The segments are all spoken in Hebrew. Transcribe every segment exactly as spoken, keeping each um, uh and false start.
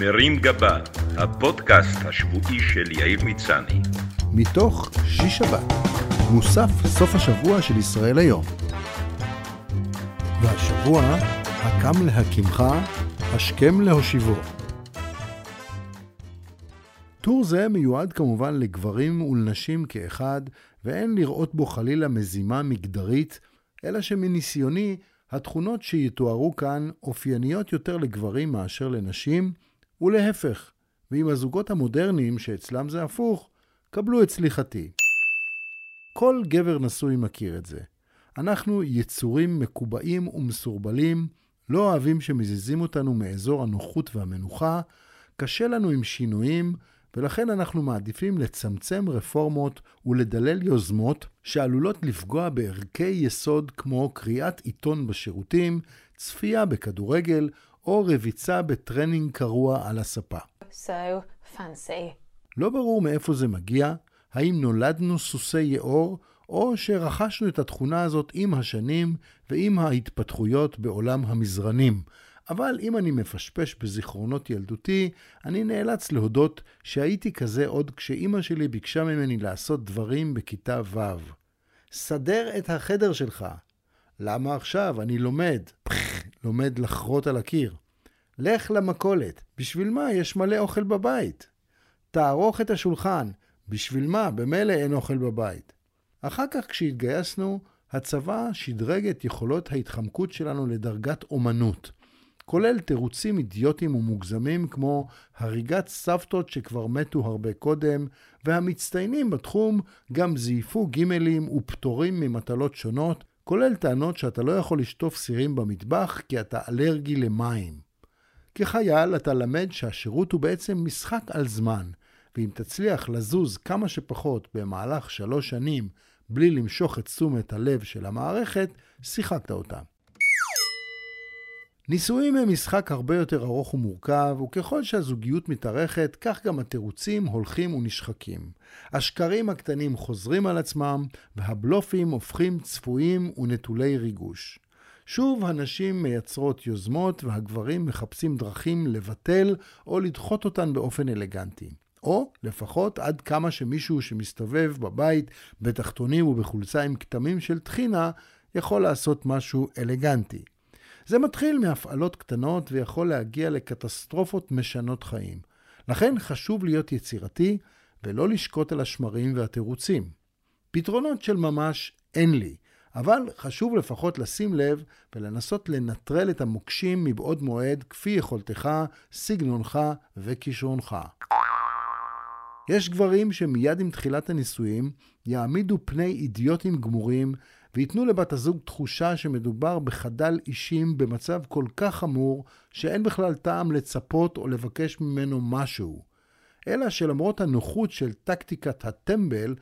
מרים גבה, הפודקאסט השבועי של יאיר ניצני. מתוך שישבת, מוסף סוף השבוע של ישראל היום. והשבוע, הקם להקימך, השכם להושיבו. טור זה מיועד כמובן לגברים ולנשים כאחד, ואין לראות בו חלילה מזימה מגדרית, אלא שמניסיוני, התכונות שיתוארו כאן אופייניות יותר לגברים מאשר לנשים, ולהפך, ועם הזוגות המודרניים שאצלם זה הפוך, קבלו את סליחתי. כל גבר נשוי מכיר את זה. אנחנו יצורים מקובעים ומסורבלים, לא אוהבים שמזיזים אותנו מאזור הנוחות והמנוחה, קשה לנו עם שינויים, ולכן אנחנו מעדיפים לצמצם רפורמות ולדלל יוזמות שעלולות לפגוע בערכי יסוד כמו קריאת עיתון בשירותים, צפייה בכדורגל או רביצה בטרנינג קרוע על הספה. So fancy. לא ברור מאיפה זה מגיע, האם נולדנו סוסי יאור או שרכשנו את התכונה הזאת עם השנים ועם ההתפתחויות בעולם המזרנים. אבל אם אני מפשפש בזיכרונות ילדותי, אני נאלץ להודות שהייתי כזה עוד כשאימא שלי ביקשה ממני לעשות דברים בכיתה ו'. סדר את החדר שלך. למה עכשיו? אני לומד. פח, לומד לחרות על הקיר. לך למכולת. בשביל מה? יש מלא אוכל בבית. תערוך את השולחן. בשביל מה? במילא אין אוכל בבית. אחר כך כשהתגייסנו, הצבא שדרג את יכולות ההתחמקות שלנו לדרגת אומנות. כולל תירוצים אידיוטים ומוגזמים כמו הריגת סבתות שכבר מתו הרבה קודם, והמצטיינים בתחום גם זייפו גימלים ופטורים ממטלות שונות, כולל טענות שאתה לא יכול לשטוף סירים במטבח כי אתה אלרגי למים. כחייל אתה למד שהשירות הוא בעצם משחק על זמן, ואם תצליח לזוז כמה שפחות במהלך שלוש שנים בלי למשוך את תשומת הלב של המערכת, שיחקת אותם. נישואים הם משחק הרבה יותר ארוך ומורכב, וככל שהזוגיות מתארכת, כך גם התירוצים הולכים ונשחקים. השקרים הקטנים חוזרים על עצמם, והבלופים הופכים צפויים ונטולי ריגוש. שוב, הנשים מייצרות יוזמות, והגברים מחפשים דרכים לבטל או לדחות אותן באופן אלגנטי. או לפחות עד כמה שמישהו שמסתובב בבית, בתחתונים ובחולצה עם כתמים של תחינה, יכול לעשות משהו אלגנטי. זה מתחיל מהפעלות קטנות ויכול להגיע לקטסטרופות משנות חיים. לכן חשוב להיות יצירתי ולא לשקוט על השמרים והתירוצים. פתרונות של ממש אין לי, אבל חשוב לפחות לשים לב ולנסות לנטרל את המוקשים מבעוד מועד כפי יכולתך, סגנונך וכישרונך. יש גברים שמיד עם תחילת הנישואים יעמידו פני אידיוטים גמורים ויתנו לבת הזוג תחושה שמדובר בחדל אישים במצב כל כך חמור שאין בכלל טעם לצפות או לבקש ממנו משהו. אלא שלמרות הנוחות של טקטיקת הטמבל,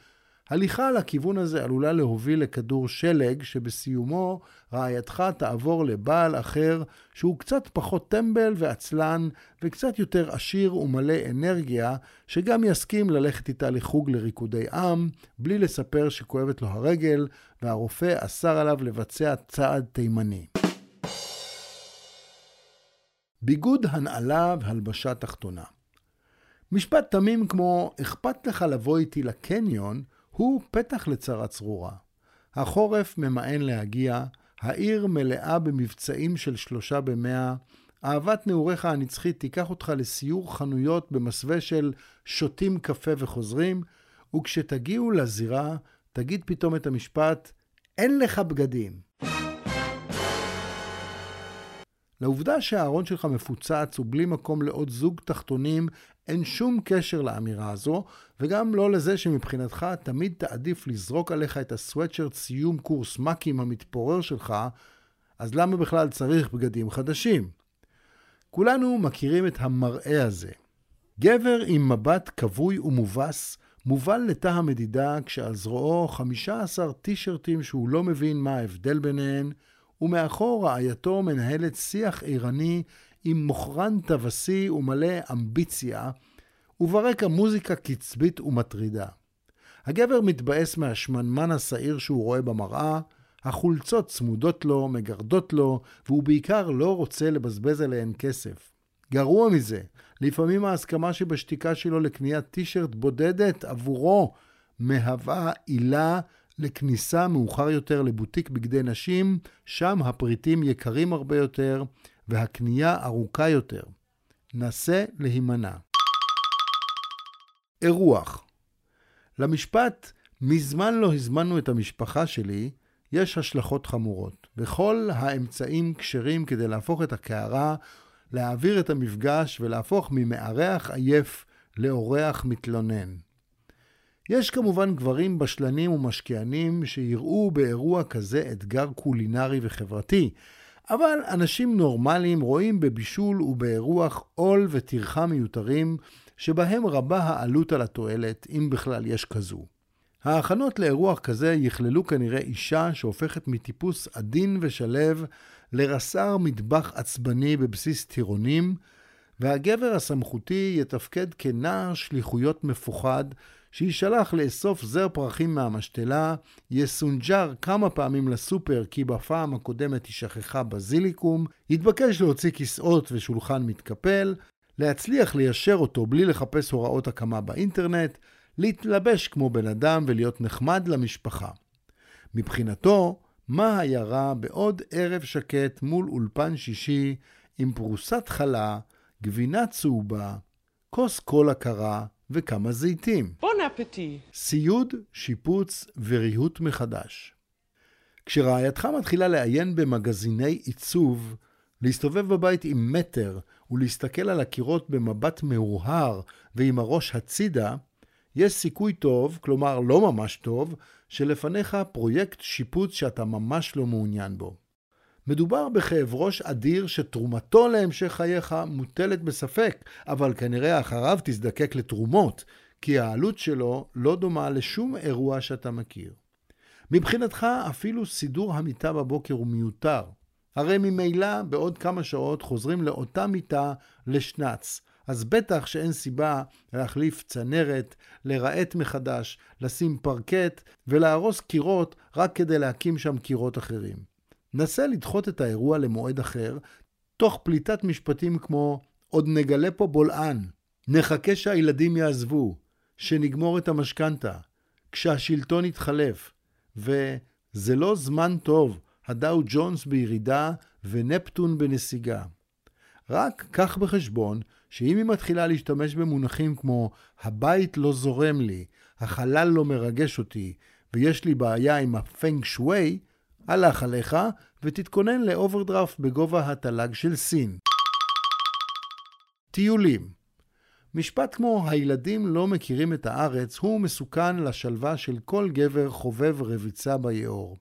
הליכה לכיוון הזה עלולה להוביל לכדור שלג שבסיומו רעייתך תעבור לבעל אחר שהוא קצת פחות טמבל ועצלן וקצת יותר עשיר ומלא אנרגיה, שגם יסכים ללכת איתה לחוג לריקודי עם בלי לספר שכואבת לו הרגל והרופא אסר עליו לבצע צעד תימני. ביגוד, הנעלה והלבשה תחתונה. משפט תמים כמו אכפת לך לבוא איתי לקניון הוא פתח לצרה צרורה. החורף ממאן להגיע, העיר מלאה במבצעים של שלושה במאה, אהבת נעוריך הנצחית תיקח אותך לסיור חנויות במסווה של שותים קפה וחוזרים, וכשתגיעו לזירה, תגיד פתאום את המשפט, אין לך בגדים. לעובדה שהארון שלך מפוצץ ובלי מקום לעוד זוג תחתונים, אין שום קשר לאמירה הזו, וגם לא לזה שמבחינתך תמיד תעדיף לזרוק עליך את הסוואטשרט סיום קורס מקים המתפורר שלך, אז למה בכלל צריך בגדים חדשים? כולנו מכירים את המראה הזה. גבר עם מבט כבוי ומובס, מובל לתא המדידה כשעל זרועו חמישה עשר טישרטים שהוא לא מבין מה ההבדל ביניהן, ומאחור רעייתו מנהלת שיח עירני עם מוכרן טווסי ומלא אמביציה, וברקע מוזיקה קצבית ומטרידה. הגבר מתבאס מהשמנמן השעיר שהוא רואה במראה, החולצות צמודות לו, מגרדות לו, והוא בעיקר לא רוצה לבזבז עליהן כסף. גרוע מזה, לפעמים ההסכמה שבשתיקה שלו לקניית טישרט בודדת עבורו מהווה עילה לכניסה מאוחר יותר לבוטיק בגדי נשים, שם הפריטים יקרים הרבה יותר והקנייה ארוכה יותר. נסה להימנע. אירוח. למשפט, מזמן לא הזמנו את המשפחה שלי, יש השלכות חמורות, וכל האמצעים כשרים כדי להפוך את הקערה, להעביר את המפגש ולהפוך ממארח עייף לאורח מתלונן. יש כמובן גברים בשלנים ומשקיענים שיראו באירוע כזה אתגר קולינרי וחברתי, אבל אנשים נורמליים רואים בבישול ובאירוח עול וטרחה מיותרים שבהם רבה העלות על התועלת, אם בכלל יש כזו. ההכנות לאירוח כזה יכללו כנראה אישה שהופכת מטיפוס עדין ושלב לרס"ר מטבח עצבני בבסיס טירונים, והגבר הסמכותי יתפקד כנער שליחויות מפוחד שישלח לאסוף זר פרחים מהמשתלה, יסונג'ר כמה פעמים לסופר כי בפעם הקודמת היא שכחה בזיליקום, יתבקש להוציא כיסאות ושולחן מתקפל, להצליח ליישר אותו בלי לחפש הוראות הקמה באינטרנט, להתלבש כמו בן אדם ולהיות נחמד למשפחה. מבחינתו, מה היה רע בעוד ערב שקט מול אולפן שישי עם פרוסת חלה, גבינה צהובה, כוס קולה קרה וכמה זיתים. בון אפטי. סיוד, שיפוץ וריהוט מחדש. כשרעייתך מתחילה לעיין במגזיני עיצוב, להסתובב בבית עם מטר ולהסתכל על הקירות במבט מאוהר ועם הראש הצידה, יש סיכוי טוב, כלומר לא ממש טוב, שלפניך פרויקט שיפוץ שאתה ממש לא מעוניין בו. מדובר בכאב ראש אדיר שתרומתו להמשך חייך מוטלת בספק, אבל כנראה אחריו תזדקק לתרומות, כי העלות שלו לא דומה לשום אירוע שאתה מכיר. מבחינתך אפילו סידור המיטה בבוקר הוא מיותר. הרי ממילא בעוד כמה שעות חוזרים לאותה מיטה לשנץ, אז בטח שאין סיבה להחליף צנרת, לראות מחדש, לשים פרקט ולהרוס קירות רק כדי להקים שם קירות אחרים. נסה לדחות את האירוע למועד אחר, תוך פליטת משפטים כמו עוד נגלה פה בולען, נחכה שהילדים יעזבו, שנגמור את המשכנתה, כשהשלטון יתחלף, וזה לא זמן טוב, הדאו ג'ונס בירידה ונפטון בנסיגה. רק כך בחשבון שאם היא מתחילה להשתמש במונחים כמו הבית לא זורם לי, החלל לא מרגש אותי ויש לי בעיה עם הפנג שווי, הלך עליך ותתכונן לאוברדרפט בגובה התלג של סין. טיולים. משפט כמו הילדים לא מכירים את הארץ הוא מסוכן לשלווה של כל גבר חובב רביצה ביאור.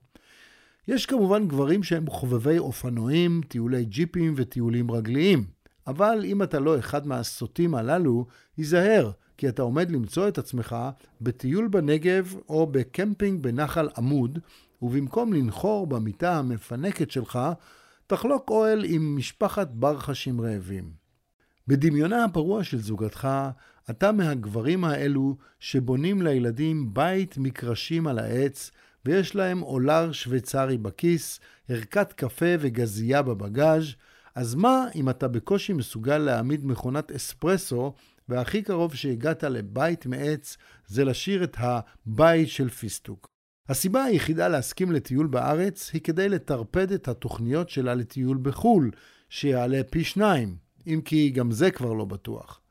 יש כמובן גברים שהם חובבי אופנועים, טיולי ג'יפים וטיולים רגליים. אבל אם אתה לא אחד מהסוטים הללו, ייזהר, כי אתה עומד למצוא את עצמך בטיול בנגב או בקמפינג בנחל עמוד, ובמקום לנחור במיטה המפנקת שלך, תחלוק אוהל עם משפחת ברחשים רעבים. בדמיונה הפרוע של זוגתך, אתה מהגברים האלו שבונים לילדים בית מקרשים על העץ, ויש להם אולר שוויצרי בכיס, ערכת קפה וגזייה בבגז', אז מה אם אתה בקושי מסוגל להעמיד מכונת אספרסו, והכי קרוב שהגעת לבית מעץ זה לשיר את הבית של פיסטוק. הסיבה היחידה להסכים לטיול בארץ היא כדי לטרפד את התוכניות שלה לטיול בחול, שיעלה פי שניים, אם כי גם זה כבר לא בטוח.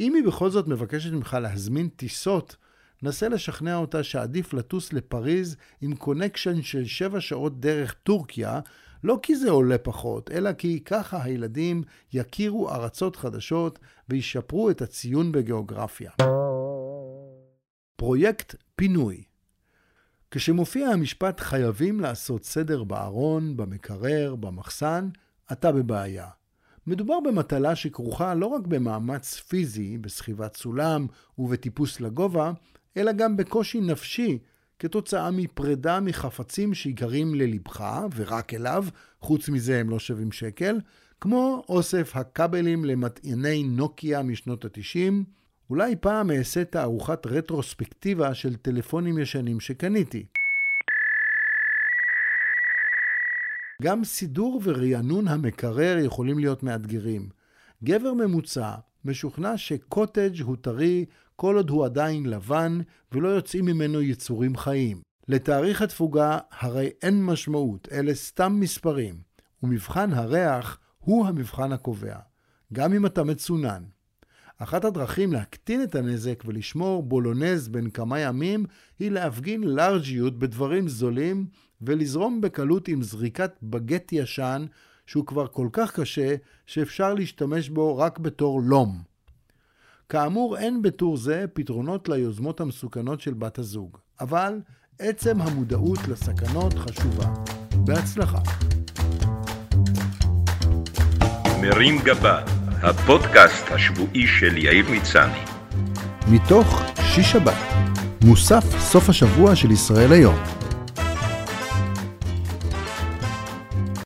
אם היא בכל זאת מבקשת ממך להזמין טיסות, נסה לשכנע אותה שעדיף לטוס לפריז עם קונקשן של שבע שעות דרך טורקיה, לא כי זה עולה פחות, אלא כי ככה הילדים יכירו ארצות חדשות וישפרו את הציון בגיאוגרפיה. פרויקט פינוי. כשמופיע המשפט חייבים לעשות סדר בארון, במקרר, במחסן, אתה בבעיה. מדובר במטלה שכרוכה לא רק במאמץ פיזי, בסחיבת סולם ובטיפוס לגובה, אלא גם בקושי נפשי, כתוצאה מפרידה מחפצים שיקרים ללבך ורק אליו, חוץ מזה הם לא שווים שקל, כמו אוסף הכבלים למטעני נוקיה משנות ה-תשעים, אולי פעם אעשה תערוכת רטרוספקטיבה של טלפונים ישנים שקניתי. גם סידור ורענון המקרר יכולים להיות מאתגרים. גבר ממוצע משוכנע שקוטג' הוא טרי כל עוד הוא עדיין לבן ולא יוצאים ממנו יצורים חיים. לתאריך התפוגה הרי אין משמעות, אלה סתם מספרים, ומבחן הריח הוא המבחן הקובע, גם אם אתה מצונן. אחת הדרכים להקטין את הנזק ולשמור בולונז בין כמה ימים היא להפגין לארג'יות בדברים זולים ולזרום בקלות עם זריקת בגט ישן שהוא כבר כל כך קשה שאפשר להשתמש בו רק בתור לום. כאמור, אין בתור זה פתרונות ליוזמות המסוכנות של בת הזוג, אבל עצם המודעות לסכנות חשובה. בהצלחה. מרים גבה, הפודקאסט השבועי של יאיר ניצני. מתוך שישבת, מוסף סוף השבוע של ישראל היום.